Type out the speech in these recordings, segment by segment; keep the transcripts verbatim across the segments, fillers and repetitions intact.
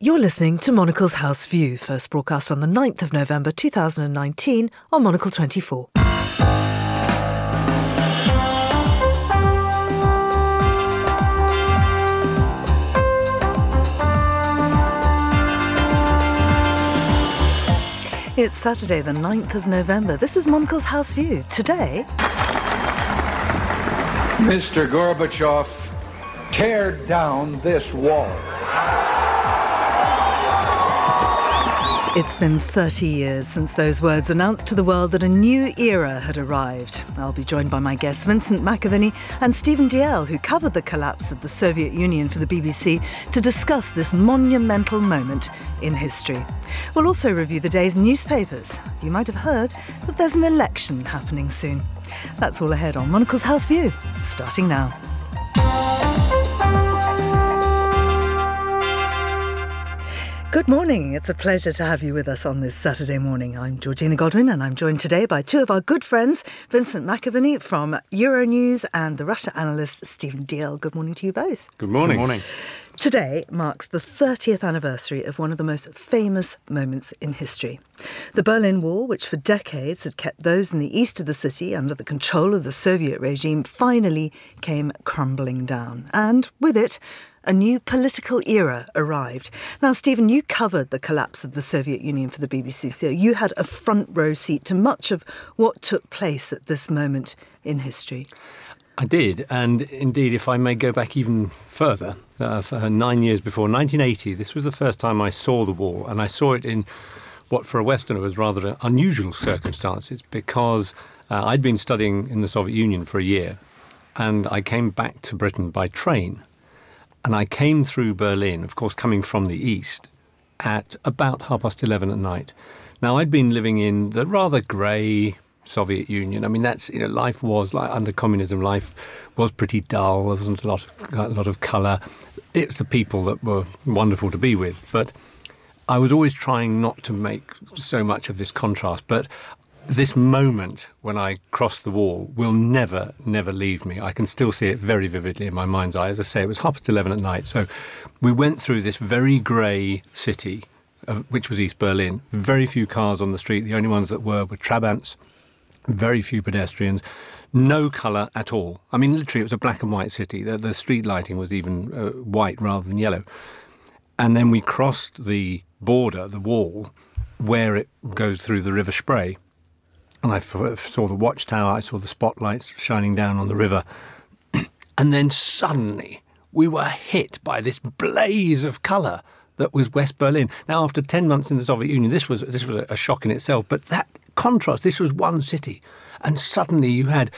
You're listening to Monocle's House View, first broadcast on the ninth of November two thousand nineteen on Monocle twenty-four. It's Saturday the ninth of November. This is Monocle's House View. Today... Mister Gorbachev, tear down this wall. It's been thirty years since those words announced to the world that a new era had arrived. I'll be joined by my guests Vincent McAvinney and Stephen Diehl, who covered the collapse of the Soviet Union for the B B C, to discuss this monumental moment in history. We'll also review the day's newspapers. You might have heard that there's an election happening soon. That's all ahead on Monocle's House View, starting now. Good morning. It's a pleasure to have you with us on this Saturday morning. I'm Georgina Godwin and I'm joined today by two of our good friends, Vincent McAvinney from Euronews and the Russia analyst Stephen Diehl. Good morning to you both. Good morning. Good morning. Today marks the thirtieth anniversary of one of the most famous moments in history. The Berlin Wall, which for decades had kept those in the east of the city under the control of the Soviet regime, finally came crumbling down. And with it, a new political era arrived. Now, Stephen, you covered the collapse of the Soviet Union for the B B C, so you had a front row seat to much of what took place at this moment in history. I did, and indeed, if I may go back even further, uh, for nine years before, nineteen eighty, this was the first time I saw the wall, and I saw it in what for a Westerner was rather unusual circumstances, because uh, I'd been studying in the Soviet Union for a year, and I came back to Britain by train. And I came through Berlin, of course, coming from the east, at about half past eleven at night. Now, I'd been living in the rather grey Soviet Union. I mean, that's, you know, life was, like under communism, life was pretty dull. There wasn't a lot of, a lot of colour. It's the people that were wonderful to be with. But I was always trying not to make so much of this contrast. But this moment when I crossed the wall will never, never leave me. I can still see it very vividly in my mind's eye. As I say, it was half past eleven at night. So we went through this very grey city, uh, which was East Berlin. Very few cars on the street. The only ones that were were Trabants. Very few pedestrians. No colour at all. I mean, literally, it was a black and white city. The, the street lighting was even uh, white rather than yellow. And then we crossed the border, the wall, where it goes through the River Spree. And I saw the watchtower, I saw the spotlights shining down on the river. And then suddenly we were hit by this blaze of colour that was West Berlin. Now, after ten months in the Soviet Union, this was this was a shock in itself. But that contrast, this was one city. And suddenly you had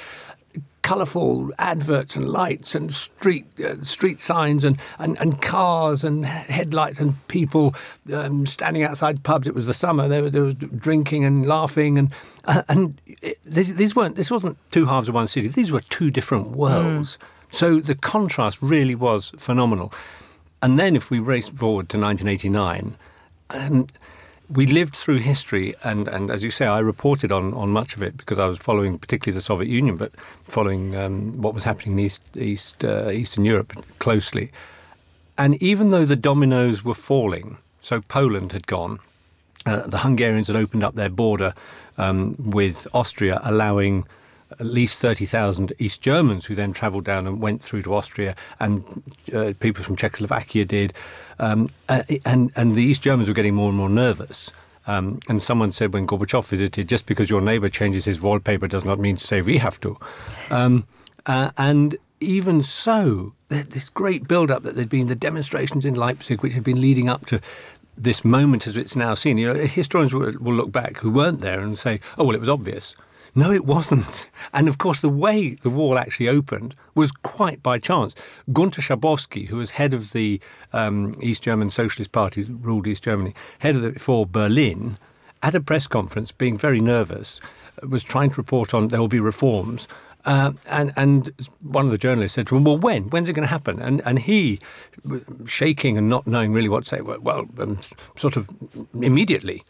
colourful adverts and lights and street uh, street signs and, and, and cars and headlights and people um, standing outside pubs. It was the summer. They were, they were drinking and laughing, and uh, and it, these weren't this wasn't two halves of one city. These were two different worlds. Mm. So the contrast really was phenomenal. And then if we race forward to nineteen eighty-nine, um, we lived through history, and, and as you say, I reported on, on much of it because I was following particularly the Soviet Union, but following um, what was happening in East, East, uh, Eastern Europe closely. And even though the dominoes were falling, so Poland had gone, uh, the Hungarians had opened up their border um, with Austria, allowing at least thirty thousand East Germans who then travelled down and went through to Austria, and uh, people from Czechoslovakia did. Um, and, and the East Germans were getting more and more nervous. Um, and someone said when Gorbachev visited, just because your neighbour changes his wallpaper does not mean to say we have to. Um, uh, and even so, this great build-up that there'd been, the demonstrations in Leipzig, which had been leading up to this moment as it's now seen. You know, historians will, will look back who weren't there and say, oh, well, it was obvious. No, it wasn't. And, of course, the way the wall actually opened was quite by chance. Gunter Schabowski, who was head of the um, East German Socialist Party, ruled East Germany, head of the, for Berlin, at a press conference, being very nervous, was trying to report on there will be reforms. Uh, and, and one of the journalists said to him, well, when? When's it going to happen? And, and he, shaking and not knowing really what to say, well, um, sort of immediately.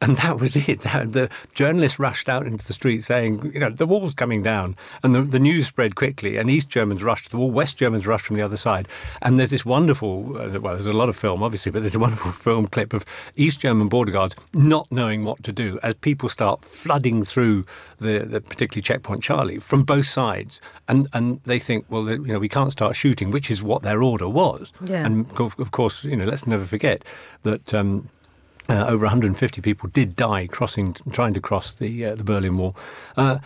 And that was it. The journalists rushed out into the street saying, you know, the wall's coming down. And the, the news spread quickly. And East Germans rushed to the wall. West Germans rushed from the other side. And there's this wonderful, well, there's a lot of film, obviously, but there's a wonderful film clip of East German border guards not knowing what to do as people start flooding through the, the particularly Checkpoint Charlie from both sides. And and they think, well, you know, we can't start shooting, which is what their order was. Yeah. And of, of course, you know, let's never forget that... Um, Uh, over one hundred fifty people did die crossing, trying to cross the uh, the Berlin Wall, uh,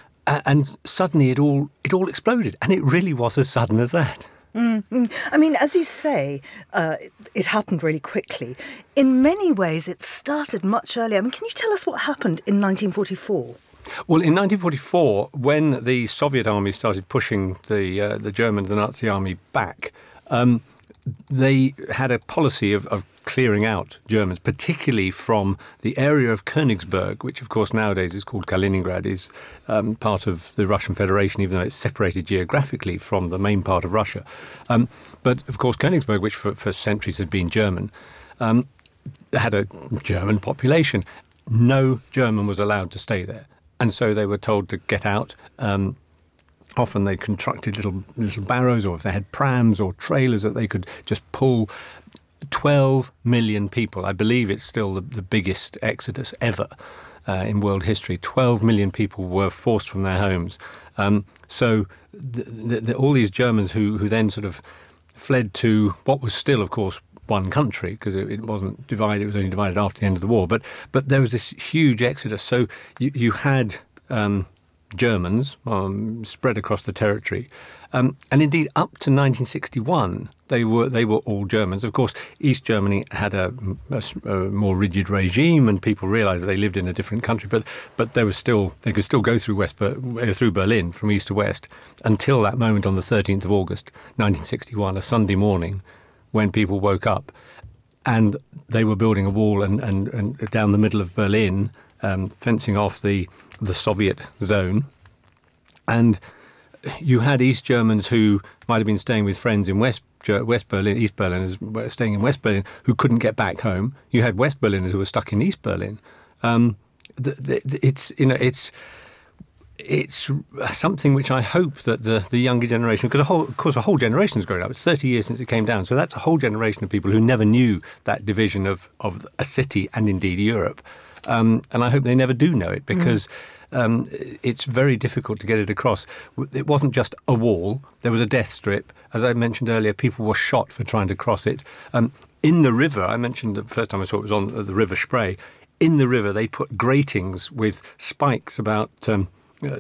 and suddenly it all it all exploded, and it really was as sudden as that. Mm-hmm. I mean, as you say, uh, it, it happened really quickly. In many ways, it started much earlier. I mean, can you tell us what happened in nineteen forty-four? Well, in nineteen forty-four, when the Soviet army started pushing the uh, the German, the Nazi army back. Um, They had a policy of, of clearing out Germans, particularly from the area of Konigsberg, which, of course, nowadays is called Kaliningrad, is um, part of the Russian Federation, even though it's separated geographically from the main part of Russia. Um, but, of course, Konigsberg, which for, for centuries had been German, um, had a German population. No German was allowed to stay there. And so they were told to get out. Um, Often they constructed little little barrows, or if they had prams or trailers that they could just pull. twelve million people. I believe it's still the, the biggest exodus ever uh, in world history. twelve million people were forced from their homes. Um, so the, the, the, all these Germans who, who then sort of fled to what was still, of course, one country, because it, it wasn't divided. It was only divided after the end of the war. But but there was this huge exodus. So you, you had... Um, Germans um, spread across the territory. Um, and indeed, up to nineteen sixty-one, they were they were all Germans. Of course, East Germany had a, a, a more rigid regime, and people realised they lived in a different country. But but there was still they could still go through West through Berlin from east to west until that moment on the thirteenth of August, nineteen sixty-one, a Sunday morning, when people woke up, and they were building a wall and and, and down the middle of Berlin, um, fencing off the. the Soviet zone. And you had East Germans who might have been staying with friends in West West Berlin, East Berliners staying in West Berlin who couldn't get back home. You had West Berliners who were stuck in East Berlin. Um, the, the, it's you know it's it's something which I hope that the the younger generation, because a whole, of course a whole generation has grown up. It's thirty years since it came down, so that's a whole generation of people who never knew that division of of a city and indeed Europe. Um, and I hope they never do know it, because mm. um, it's very difficult to get it across. It wasn't just a wall. There was a death strip. As I mentioned earlier, people were shot for trying to cross it. Um, in the river, I mentioned the first time I saw it was on the river Spree. In the river, they put gratings with spikes about um,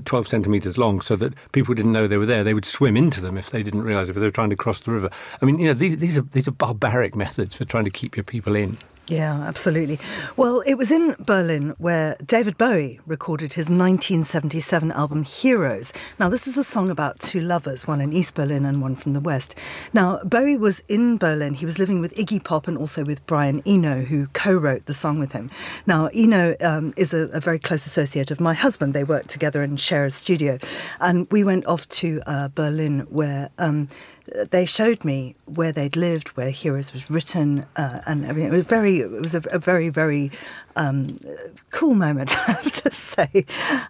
twelve centimetres long so that people didn't know they were there. They would swim into them if they didn't realise if they were trying to cross the river. I mean, you know, these, these are these are barbaric methods for trying to keep your people in. Yeah, absolutely. Well, it was in Berlin where David Bowie recorded his nineteen seventy-seven album Heroes. Now, this is a song about two lovers, one in East Berlin and one from the West. Now, Bowie was in Berlin. He was living with Iggy Pop and also with Brian Eno, who co-wrote the song with him. Now, Eno um, is a, a very close associate of my husband. They worked together and share a studio. And we went off to uh, Berlin where... Um, They showed me where they'd lived, where Heroes was written, uh, and I mean, it was very, it was a, a very, very um, cool moment, I have to say.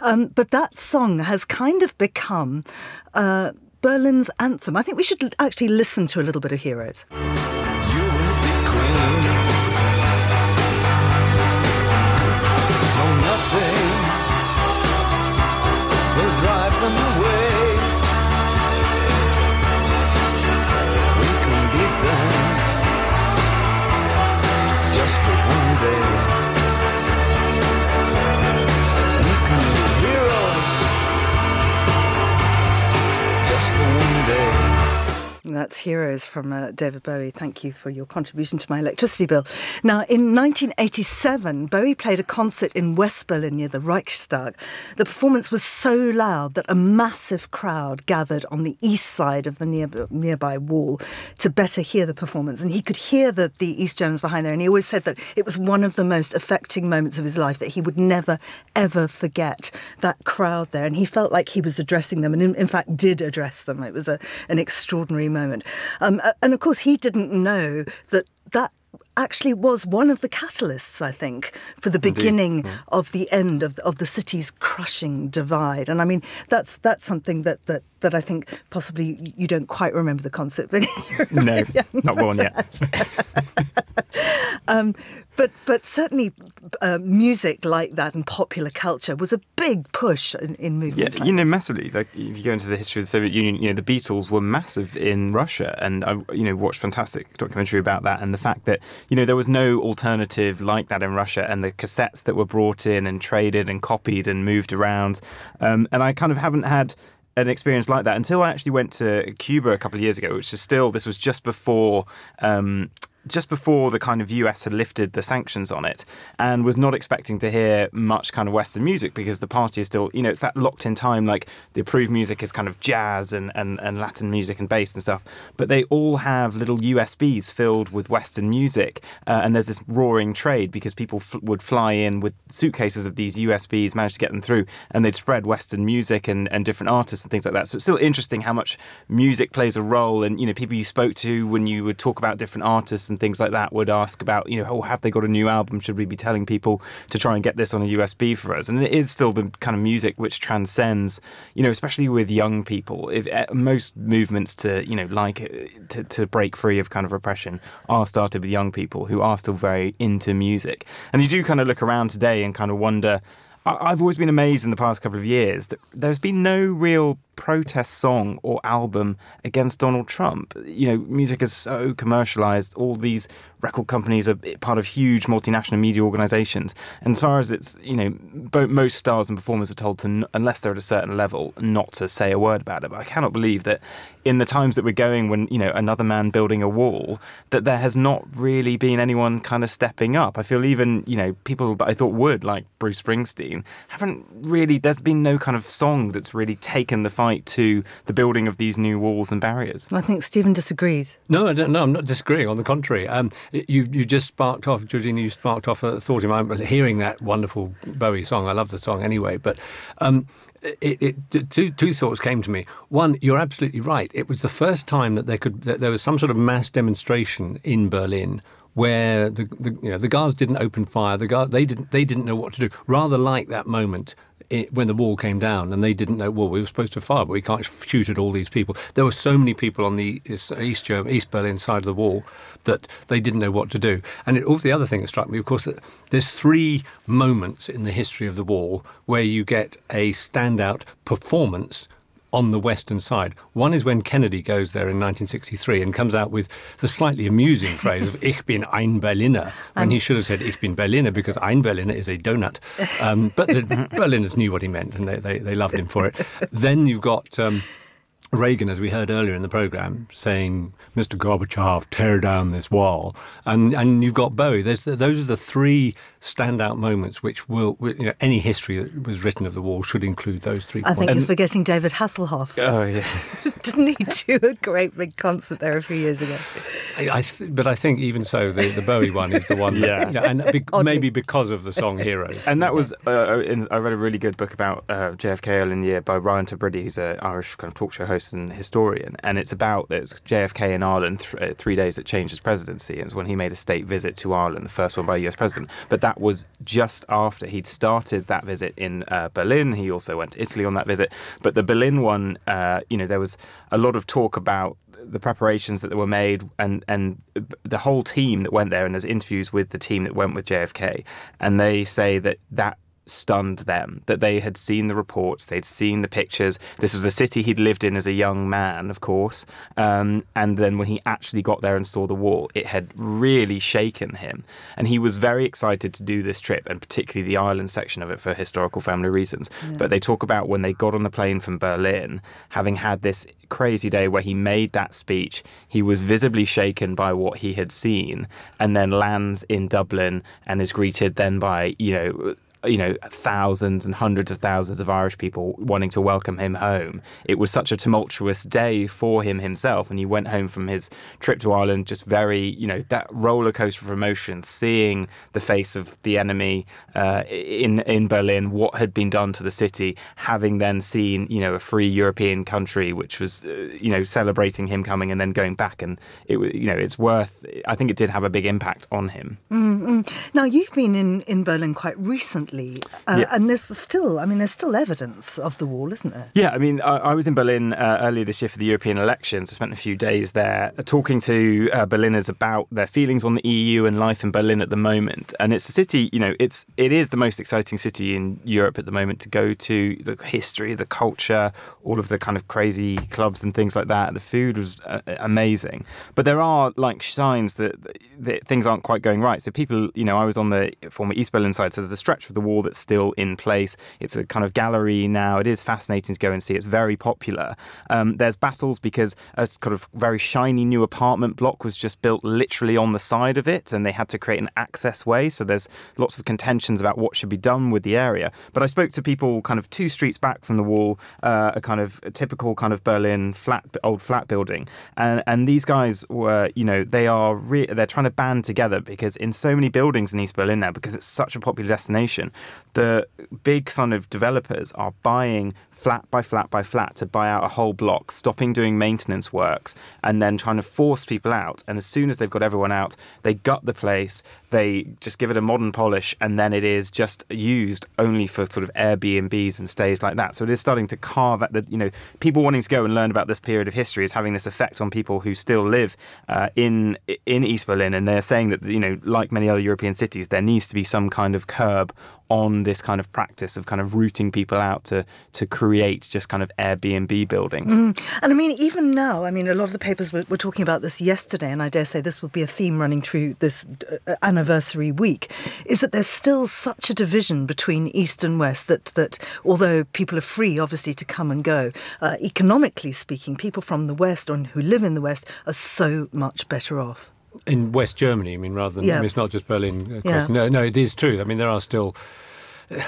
Um, but that song has kind of become uh, Berlin's anthem. I think we should actually listen to a little bit of Heroes. That's Heroes from uh, David Bowie. Thank you for your contribution to my electricity bill. Now, in nineteen eighty-seven, Bowie played a concert in West Berlin near the Reichstag. The performance was so loud that a massive crowd gathered on the east side of the near, nearby wall to better hear the performance. And he could hear the, the East Germans behind there. And he always said that it was one of the most affecting moments of his life, that he would never, ever forget that crowd there. And he felt like he was addressing them and, in, in fact, did address them. It was a, an extraordinary moment. moment. Um, and of course, he didn't know that that actually was one of the catalysts, I think, for the beginning Indeed. of the end of, of the city's crushing divide. And I mean, that's that's something that that, that I think possibly you don't quite remember the concert video. No, not one yet. um, but but certainly uh, music like that and popular culture was a big push in, in movements. Yeah, like you know, this. massively. Like if you go into the history of the Soviet Union, you know, the Beatles were massive in Russia, and I you know watched fantastic documentary about that and the fact that you know there was no alternative like that in Russia, and the cassettes that were brought in and traded and copied and moved around. Um, and I kind of haven't had an experience like that until I actually went to Cuba a couple of years ago, which is still, this was just before, um, just before the kind of U S had lifted the sanctions on it, and was not expecting to hear much kind of Western music because the party is still, you know, it's that locked in time, like the approved music is kind of jazz and, and, and Latin music and bass and stuff, but they all have little U S Bs filled with Western music, uh, and there's this roaring trade because people f- would fly in with suitcases of these U S Bs, managed to get them through, and they'd spread Western music and, and different artists and things like that. So it's still interesting how much music plays a role, and, you know, people you spoke to when you would talk about different artists and things like that would ask about, you know, oh, have they got a new album? Should we be telling people to try and get this on a U S B for us? And it is still the kind of music which transcends, you know, especially with young people. If, uh, most movements to, you know, like to, to break free of kind of repression are started with young people who are still very into music. And you do kind of look around today and kind of wonder, I've always been amazed in the past couple of years that there's been no real protest song or album against Donald Trump. You know, music is so commercialised. All these record companies are part of huge multinational media organisations. And as far as it's, you know, most stars and performers are told to, unless they're at a certain level, not to say a word about it. But I cannot believe that in the times that we're going when, you know, another man building a wall, that there has not really been anyone kind of stepping up. I feel even, you know, people that I thought would, like Bruce Springsteen, haven't really, there's been no kind of song that's really taken the fight to the building of these new walls and barriers. I think Stephen disagrees. No, I don't, no, I'm not disagreeing. On the contrary, um, you you just sparked off, Georgina, you sparked off a thought in my mind hearing that wonderful Bowie song. I love the song anyway, but um, it, it, two two thoughts came to me. One, you're absolutely right. It was the first time that there could that there was some sort of mass demonstration in Berlin, where the, the you know the guards didn't open fire, the guard they didn't they didn't know what to do. Rather like that moment it, when the wall came down, and they didn't know. Well, we were supposed to fire, but we can't shoot at all these people. There were so many people on the East German, East Berlin side of the wall that they didn't know what to do. And it, also the other thing that struck me, of course, that there's three moments in the history of the wall where you get a standout performance on the Western side. One is when Kennedy goes there in nineteen sixty-three and comes out with the slightly amusing phrase of Ich bin ein Berliner, when um, he should have said Ich bin Berliner, because ein Berliner is a donut. Um, but the Berliners knew what he meant, and they, they, they loved him for it. Then you've got um, Reagan, as we heard earlier in the programme, saying, Mister Gorbachev, tear down this wall. And and you've got Bowie. There's, those are the three standout moments which will, you know, any history that was written of the wall should include those three I points. think you're forgetting David Hasselhoff. Oh, yeah. Didn't he do a great big concert there a few years ago? I, I th- but I think even so, the, the Bowie one is the one. Yeah. That, you know, and be- maybe because of the song Heroes. And that was, uh, in, I read a really good book about uh, J F K earlier in the year by Ryan Tubridy, who's an Irish kind of talk show host and historian. And it's about it's J F K in Ireland, th- uh, three days that changed his presidency. And it was when he made a state visit to Ireland, the first one by a U S president. But that That was just after he'd started that visit in uh, Berlin. He also went to Italy on that visit. But the Berlin one, uh, you know, there was a lot of talk about the preparations that were made and, and the whole team that went there. And there's interviews with the team that went with J F K. And they say that that stunned them, that they had seen the reports, they'd seen the pictures. This was the city he'd lived in as a young man, of course. Um, and then when he actually got there and saw the wall, it had really shaken him. And he was very excited to do this trip, and particularly the island section of it for historical family reasons. Yeah. But they talk about when they got on the plane from Berlin, having had this crazy day where he made that speech, he was visibly shaken by what he had seen, and then lands in Dublin and is greeted then by, you know, you know, thousands and hundreds of thousands of Irish people wanting to welcome him home. It was such a tumultuous day for him himself, and he went home from his trip to Ireland just very, you know, that roller coaster of emotions, seeing the face of the enemy uh, in in Berlin, what had been done to the city, having then seen, you know, a free European country which was, uh, you know, celebrating him coming and then going back, and it you know, it's worth. I think it did have a big impact on him. Mm-hmm. Now you've been in in Berlin quite recently. Uh, yeah. And there's still, I mean, there's still evidence of the wall, isn't there? Yeah, I mean, I, I was in Berlin uh, earlier this year for the European elections. I spent a few days there talking to uh, Berliners about their feelings on the E U and life in Berlin at the moment. And it's a city, you know, it's it is the most exciting city in Europe at the moment to go to. The history, the culture, all of the kind of crazy clubs and things like that. The food was uh, amazing. But there are, like, signs that, that things aren't quite going right. So people, you know, I was on the former East Berlin side, so there's a stretch of the wall that's still in place. It's a kind of gallery now. It is fascinating to go and see. It's very popular. Um, there's battles because a kind of very shiny new apartment block was just built literally on the side of it, and they had to create an access way. So there's lots of contentions about what should be done with the area. But I spoke to people kind of two streets back from the wall, uh, a kind of a typical kind of Berlin flat, old flat building. And and these guys were, you know, they are re- they're trying to band together because in so many buildings in East Berlin now, because it's such a popular destination, the big son of developers are buying flat by flat by flat to buy out a whole block, stopping doing maintenance works and then trying to force people out. And as soon as they've got everyone out, they gut the place, they just give it a modern polish, and then it is just used only for sort of Airbnbs and stays like that. So it is starting to carve at the, you know, people wanting to go and learn about this period of history is having this effect on people who still live uh, in in East Berlin. And they're saying that, you know, like many other European cities, there needs to be some kind of curb on this kind of practice of kind of rooting people out to to create just kind of Airbnb buildings. Mm. And I mean, even now, I mean, a lot of the papers were, were talking about this yesterday, and I dare say this will be a theme running through this uh, anniversary week, is that there's still such a division between East and West that, that although people are free, obviously, to come and go, uh, economically speaking, people from the West or who live in the West are so much better off. In West Germany, I mean, rather than, yeah. I mean, it's not just Berlin. Yeah. No, no, it is true. I mean, there are still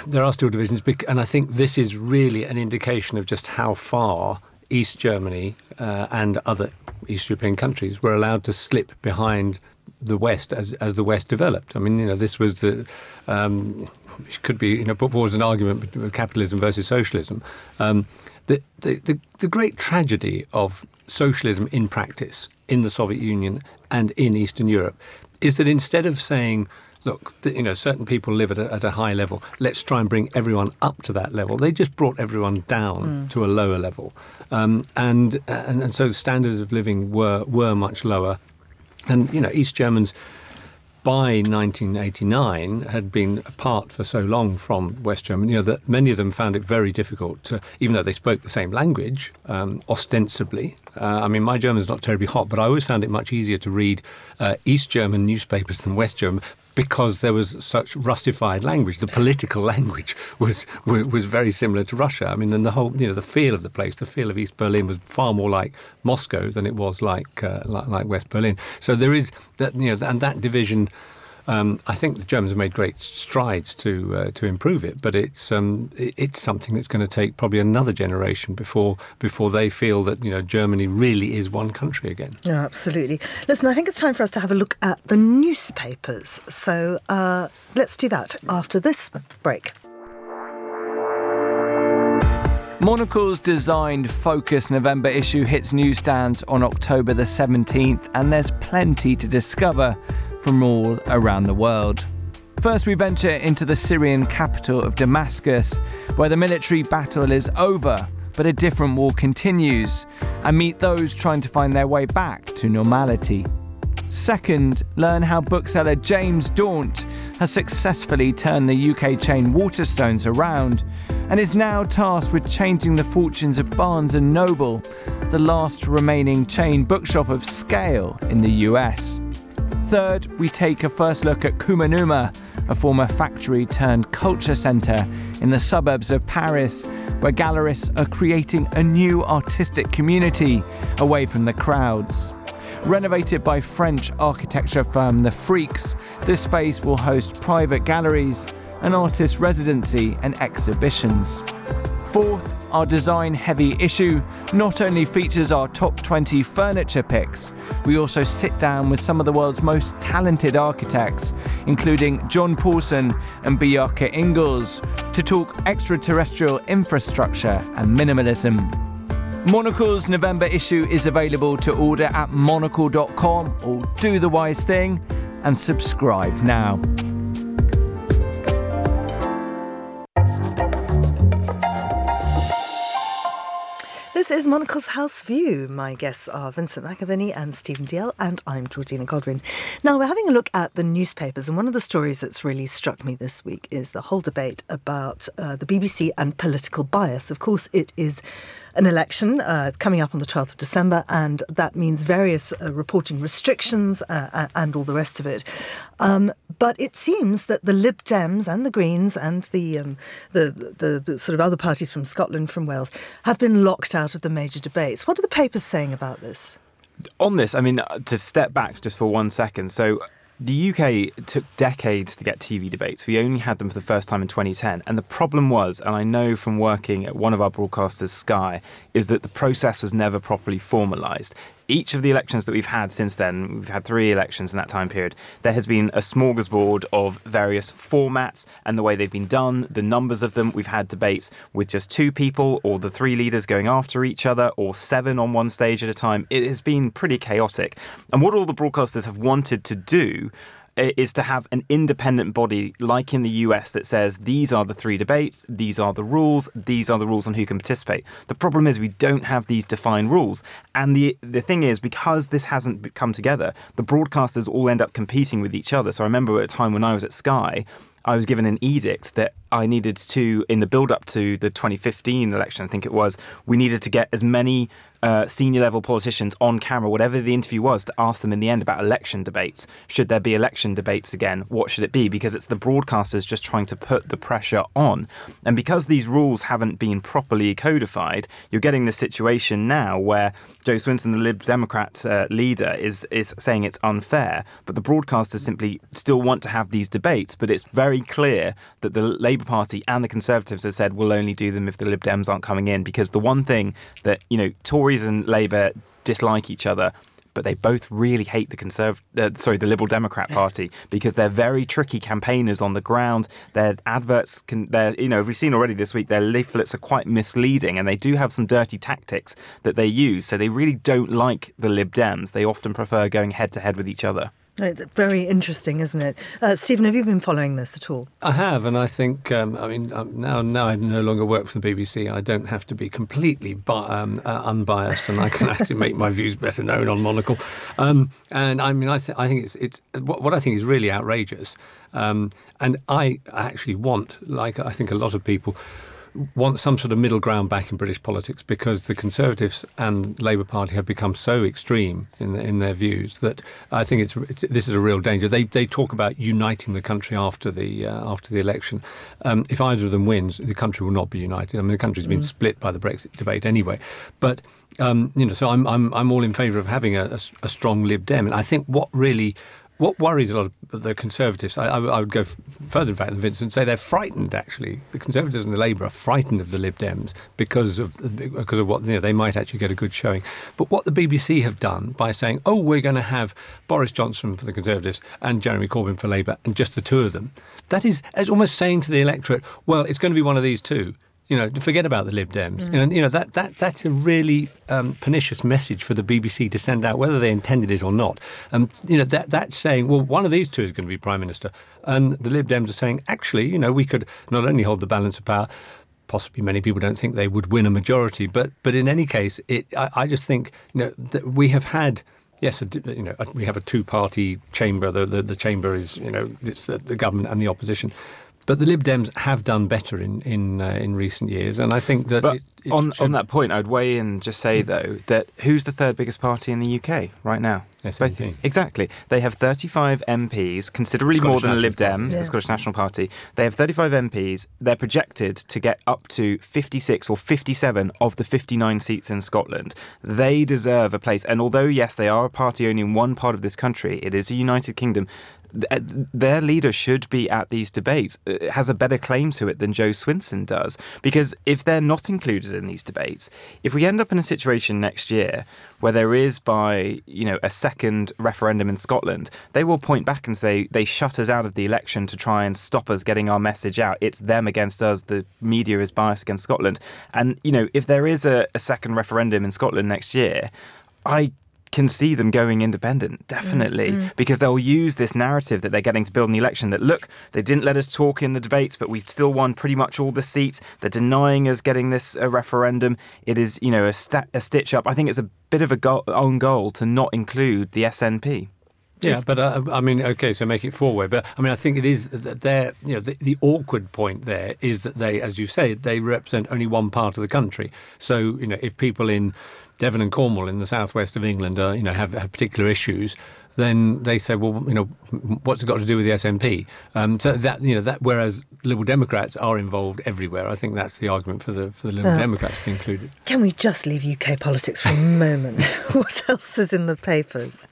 there are still divisions, and I think this is really an indication of just how far East Germany uh, and other East European countries were allowed to slip behind the West as as the West developed. I mean, you know, this was the um, it could be, you know, put forward as an argument with capitalism versus socialism. Um, the, the the the great tragedy of socialism in practice in the Soviet Union and in Eastern Europe is that instead of saying, look, you know, certain people live at a, at a high level, let's try and bring everyone up to that level, they just brought everyone down mm. to a lower level. Um, and, and and so the standards of living were were much lower. And, you know, East Germans by nineteen eighty-nine had been apart for so long from West Germany, you know, that many of them found it very difficult to, even though they spoke the same language, um, ostensibly. Uh, I mean, my German's not terribly hot, but I always found it much easier to read uh, East German newspapers than West German because there was such Russified language. The political language was, was was very similar to Russia. I mean, and the whole, you know, the feel of the place, the feel of East Berlin was far more like Moscow than it was like uh, like, like West Berlin. So there is that, you know, and that division. Um, I think the Germans have made great strides to uh, to improve it, but it's um, it's something that's going to take probably another generation before before they feel that, you know, Germany really is one country again. Yeah, absolutely. Listen, I think it's time for us to have a look at the newspapers. So uh, let's do that after this break. Monocle's designed Focus November issue hits newsstands on October the seventeenth, and there's plenty to discover from all around the world. First, we venture into the Syrian capital of Damascus, where the military battle is over, but a different war continues, and meet those trying to find their way back to normality. Second, learn how bookseller James Daunt has successfully turned the U K chain Waterstones around and is now tasked with changing the fortunes of Barnes and Noble, the last remaining chain bookshop of scale in the U S. Third, we take a first look at Kumanuma, a former factory-turned-culture centre in the suburbs of Paris, where gallerists are creating a new artistic community away from the crowds. Renovated by French architecture firm The Freaks, this space will host private galleries, an artist residency and exhibitions. Fourth, our design-heavy issue not only features our top twenty furniture picks, we also sit down with some of the world's most talented architects, including John Paulson and Bjarke Ingels, to talk extraterrestrial infrastructure and minimalism. Monocle's November issue is available to order at monocle dot com, or do the wise thing and subscribe now. This is Monocle's House View. My guests are Vincent McAvinney and Stephen Diehl, and I'm Georgina Godwin. Now, we're having a look at the newspapers, and one of the stories that's really struck me this week is the whole debate about uh, the B B C and political bias. Of course, it is an election uh, coming up on the twelfth of December, and that means various uh, reporting restrictions uh, and all the rest of it. Um, but it seems that the Lib Dems and the Greens and the, um, the the sort of other parties from Scotland, from Wales, have been locked out of the major debates. What are the papers saying about this? On this, I mean, to step back just for one second, so the U K took decades to get T V debates. We only had them for the first time in twenty ten. And the problem was, and I know from working at one of our broadcasters, Sky, is that the process was never properly formalised. Each of the elections that we've had since then, we've had three elections in that time period, there has been a smorgasbord of various formats and the way they've been done, the numbers of them. We've had debates with just two people or the three leaders going after each other or seven on one stage at a time. It has been pretty chaotic. And what all the broadcasters have wanted to do is to have an independent body like in the U S that says these are the three debates, these are the rules, these are the rules on who can participate. The problem is we don't have these defined rules. And the the thing is, because this hasn't come together, the broadcasters all end up competing with each other. So I remember at a time when I was at Sky, I was given an edict that I needed to, in the build-up to the twenty fifteen election, I think it was, we needed to get as many uh, senior-level politicians on camera, whatever the interview was, to ask them in the end about election debates. Should there be election debates again? What should it be? Because it's the broadcasters just trying to put the pressure on. And because these rules haven't been properly codified, you're getting this situation now where Joe Swinson, the Lib Democrat uh, leader, is, is saying it's unfair, but the broadcasters simply still want to have these debates, but it's very very clear that the Labour Party and the Conservatives have said we'll only do them if the Lib Dems aren't coming in, because the one thing that, you know, Tories and Labour dislike each other, but they both really hate the Conserv- uh, sorry, the Liberal Democrat Party, because they're very tricky campaigners on the ground. Their adverts, can, they're, you know, we've seen already this week, their leaflets are quite misleading, and they do have some dirty tactics that they use. So they really don't like the Lib Dems. They often prefer going head-to-head with each other. It's very interesting, isn't it? Uh, Stephen, have you been following this at all? I have, and I think, um, I mean, um, now now I no longer work for the B B C. I don't have to be completely bi- um, uh, unbiased, and I can actually make my views better known on Monocle. Um, and I mean, I, th- I think it's it's what, what I think is really outrageous, um, and I actually want, like I think a lot of people, want some sort of middle ground back in British politics, because the Conservatives and Labour Party have become so extreme in the, in their views that I think it's, it's this is a real danger. They they talk about uniting the country after the uh, after the election. Um, if either of them wins, the country will not be united. I mean, the country's been mm. split by the Brexit debate anyway. But um, you know, so I'm I'm I'm all in favour of having a, a, a strong Lib Dem, and I think what really. What worries a lot of the Conservatives, I, I would go further back than Vincent, and say they're frightened, actually. The Conservatives and the Labour are frightened of the Lib Dems because of because of what, you know, they might actually get a good showing. But what the B B C have done by saying, oh, we're going to have Boris Johnson for the Conservatives and Jeremy Corbyn for Labour, and just the two of them, that is it's almost saying to the electorate, well, it's going to be one of these two. You know, forget about the Lib Dems. Mm. You know, you know that, that that's a really um, pernicious message for the B B C to send out, whether they intended it or not. And um, you know, that that's saying, well, one of these two is going to be Prime Minister, and the Lib Dems are saying, actually, you know, we could not only hold the balance of power. Possibly many people don't think they would win a majority, but but in any case, it. I, I just think, you know, that we have had. Yes, you know, we have a two-party chamber. The the, the chamber is, you know, it's the, the government and the opposition. But the Lib Dems have done better in in, uh, in recent years, and I think that... But it, it on, should... on that point, I'd weigh in and just say, though, that who's the third biggest party in the U K right now? S N P. Exactly. They have thirty-five M Ps, considerably Scottish more than the Lib Dems, yeah. The Scottish National Party. They have thirty-five M Ps. They're projected to get up to fifty-six or fifty-seven of the fifty-nine seats in Scotland. They deserve a place. And although, yes, they are a party only in one part of this country, it is a United Kingdom... their leader should be at these debates, has a better claim to it than Joe Swinson does. Because if they're not included in these debates, if we end up in a situation next year where there is, by, you know, a second referendum in Scotland, they will point back and say they shut us out of the election to try and stop us getting our message out. It's them against us. The media is biased against Scotland. And, you know, if there is a, a second referendum in Scotland next year, I can see them going independent, definitely, mm-hmm. because they'll use this narrative that they're getting to build an election that, look, they didn't let us talk in the debates, but we still won pretty much all the seats. They're denying us getting this uh, referendum. It is, you know, a, st- a stitch up. I think it's a bit of a go- own goal to not include the S N P. Yeah, but uh, I mean, okay, so make it four-way. But I mean, I think it is that they're, you know, the, the awkward point there is that they, as you say, they represent only one part of the country. So, you know, if people in Devon and Cornwall in the southwest of England are, you know, have, have particular issues, then they say, well, you know, what's it got to do with the S N P? Um, so that, you know, that whereas Liberal Democrats are involved everywhere, I think that's the argument for the for the Liberal uh, Democrats to be included. Can we just leave U K politics for a moment? What else is in the papers?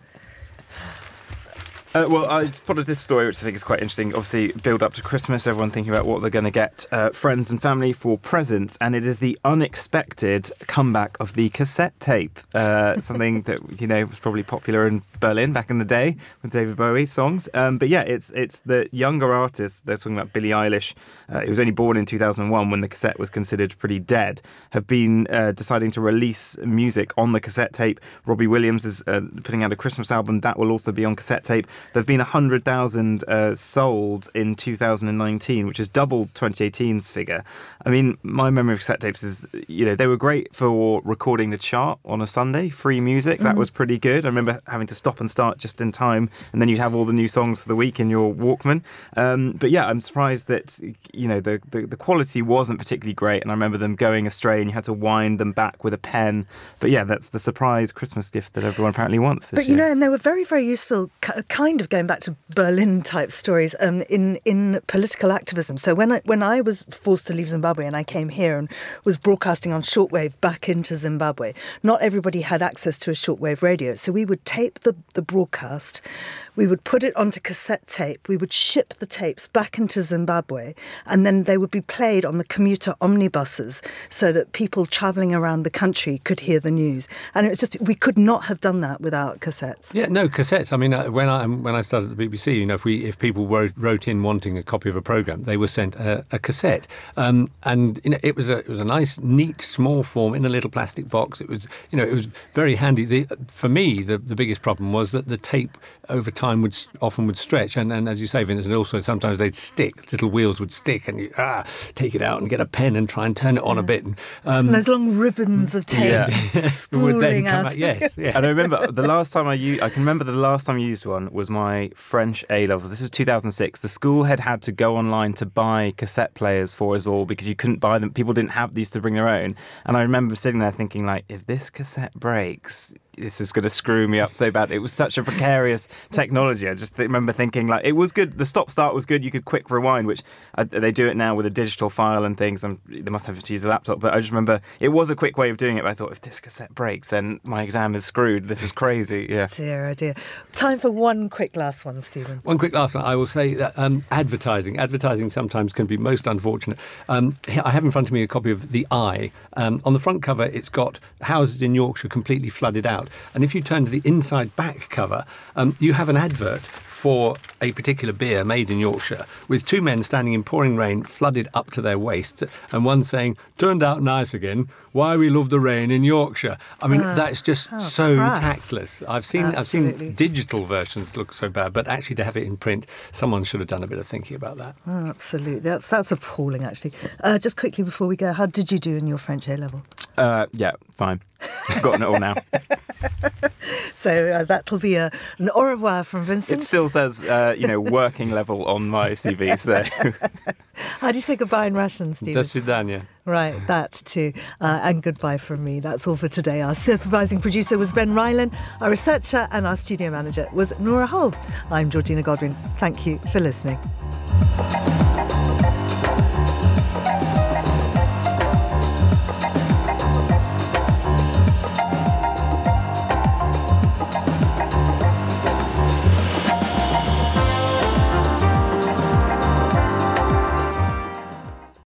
Uh, well, I spotted this story, which I think is quite interesting. Obviously, build up to Christmas, everyone thinking about what they're going to get uh, friends and family for presents, and it is the unexpected comeback of the cassette tape, uh, something that, you know, was probably popular in Berlin back in the day with David Bowie songs. Um, but yeah, it's it's the younger artists. They're talking about Billie Eilish, uh, who was only born in two thousand one when the cassette was considered pretty dead, have been uh, deciding to release music on the cassette tape. Robbie Williams is uh, putting out a Christmas album that will also be on cassette tape. There have been one hundred thousand uh, sold in two thousand nineteen, which has doubled twenty eighteen's figure. I mean, my memory of cassette tapes is, you know, they were great for recording the chart on a Sunday, free music. That mm. was pretty good. I remember having to stop and start just in time, and then you'd have all the new songs for the week in your Walkman. Um, but yeah, I'm surprised that, you know, the, the, the quality wasn't particularly great, and I remember them going astray and you had to wind them back with a pen. But yeah, that's the surprise Christmas gift that everyone apparently wants this But, you year. know, and they were very, very useful, kind Kind of going back to Berlin-type stories um, in in political activism. So when I when I was forced to leave Zimbabwe and I came here and was broadcasting on shortwave back into Zimbabwe, not everybody had access to a shortwave radio. So we would tape the, the broadcast, we would put it onto cassette tape, we would ship the tapes back into Zimbabwe, and then they would be played on the commuter omnibuses so that people travelling around the country could hear the news. And it was just, we could not have done that without cassettes. Yeah, no, cassettes. I mean, when I When I started at the B B C, you know, if we if people wrote, wrote in wanting a copy of a programme, they were sent a, a cassette, um, and you know, it was a it was a nice, neat, small form in a little plastic box. It was, you know, it was very handy. The, for me, the, the biggest problem was that the tape over time would often would stretch, and, and as you say, Vincent, also sometimes they'd stick. Little wheels would stick, and you ah take it out and get a pen and try and turn it on yeah. a bit. And, um, and those long ribbons of tape yeah. spooling out. Out. Yes, yeah. And I remember the last time I used. I can remember the last time I used one was my French A-level. This was two thousand six. The school had had to go online to buy cassette players for us all because you couldn't buy them. People didn't have these to bring their own. And I remember sitting there thinking, like, if this cassette breaks, this is going to screw me up so bad. It was such a precarious technology. I just th- remember thinking, like, it was good. The stop-start was good. You could quick rewind, which uh, they do it now with a digital file and things. I'm, they must have to use a laptop. But I just remember it was a quick way of doing it. But I thought, if this cassette breaks, then my exam is screwed. This is crazy. Yeah. Dear, oh dear. Time for one quick last one, Stephen. One quick last one. I will say that um, advertising. Advertising sometimes can be most unfortunate. Um, I have in front of me a copy of The Eye. Um, on the front cover, it's got houses in Yorkshire completely flooded out. And if you turn to the inside back cover, um, you have an advert for a particular beer made in Yorkshire with two men standing in pouring rain, flooded up to their waists, and one saying, "Turned out nice again. Why we love the rain in Yorkshire." I mean, uh, that's just oh, so crass. Tactless. I've seen Absolutely. I've seen digital versions look so bad, but actually to have it in print, someone should have done a bit of thinking about that. Oh, absolutely. That's that's appalling, actually. Uh, just quickly before we go, how did you do in your French A-level? Uh, yeah, fine. I've gotten it all now. So uh, that'll be a, an au revoir from Vincent. It still says, uh, you know, working level on my C V, so... How do you say goodbye in Russian, Stephen? До свидания. Right, that too. Uh, and goodbye from me. That's all for today. Our supervising producer was Ben Ryland. Our researcher and our studio manager was Nora Hull. I'm Georgina Godwin. Thank you for listening.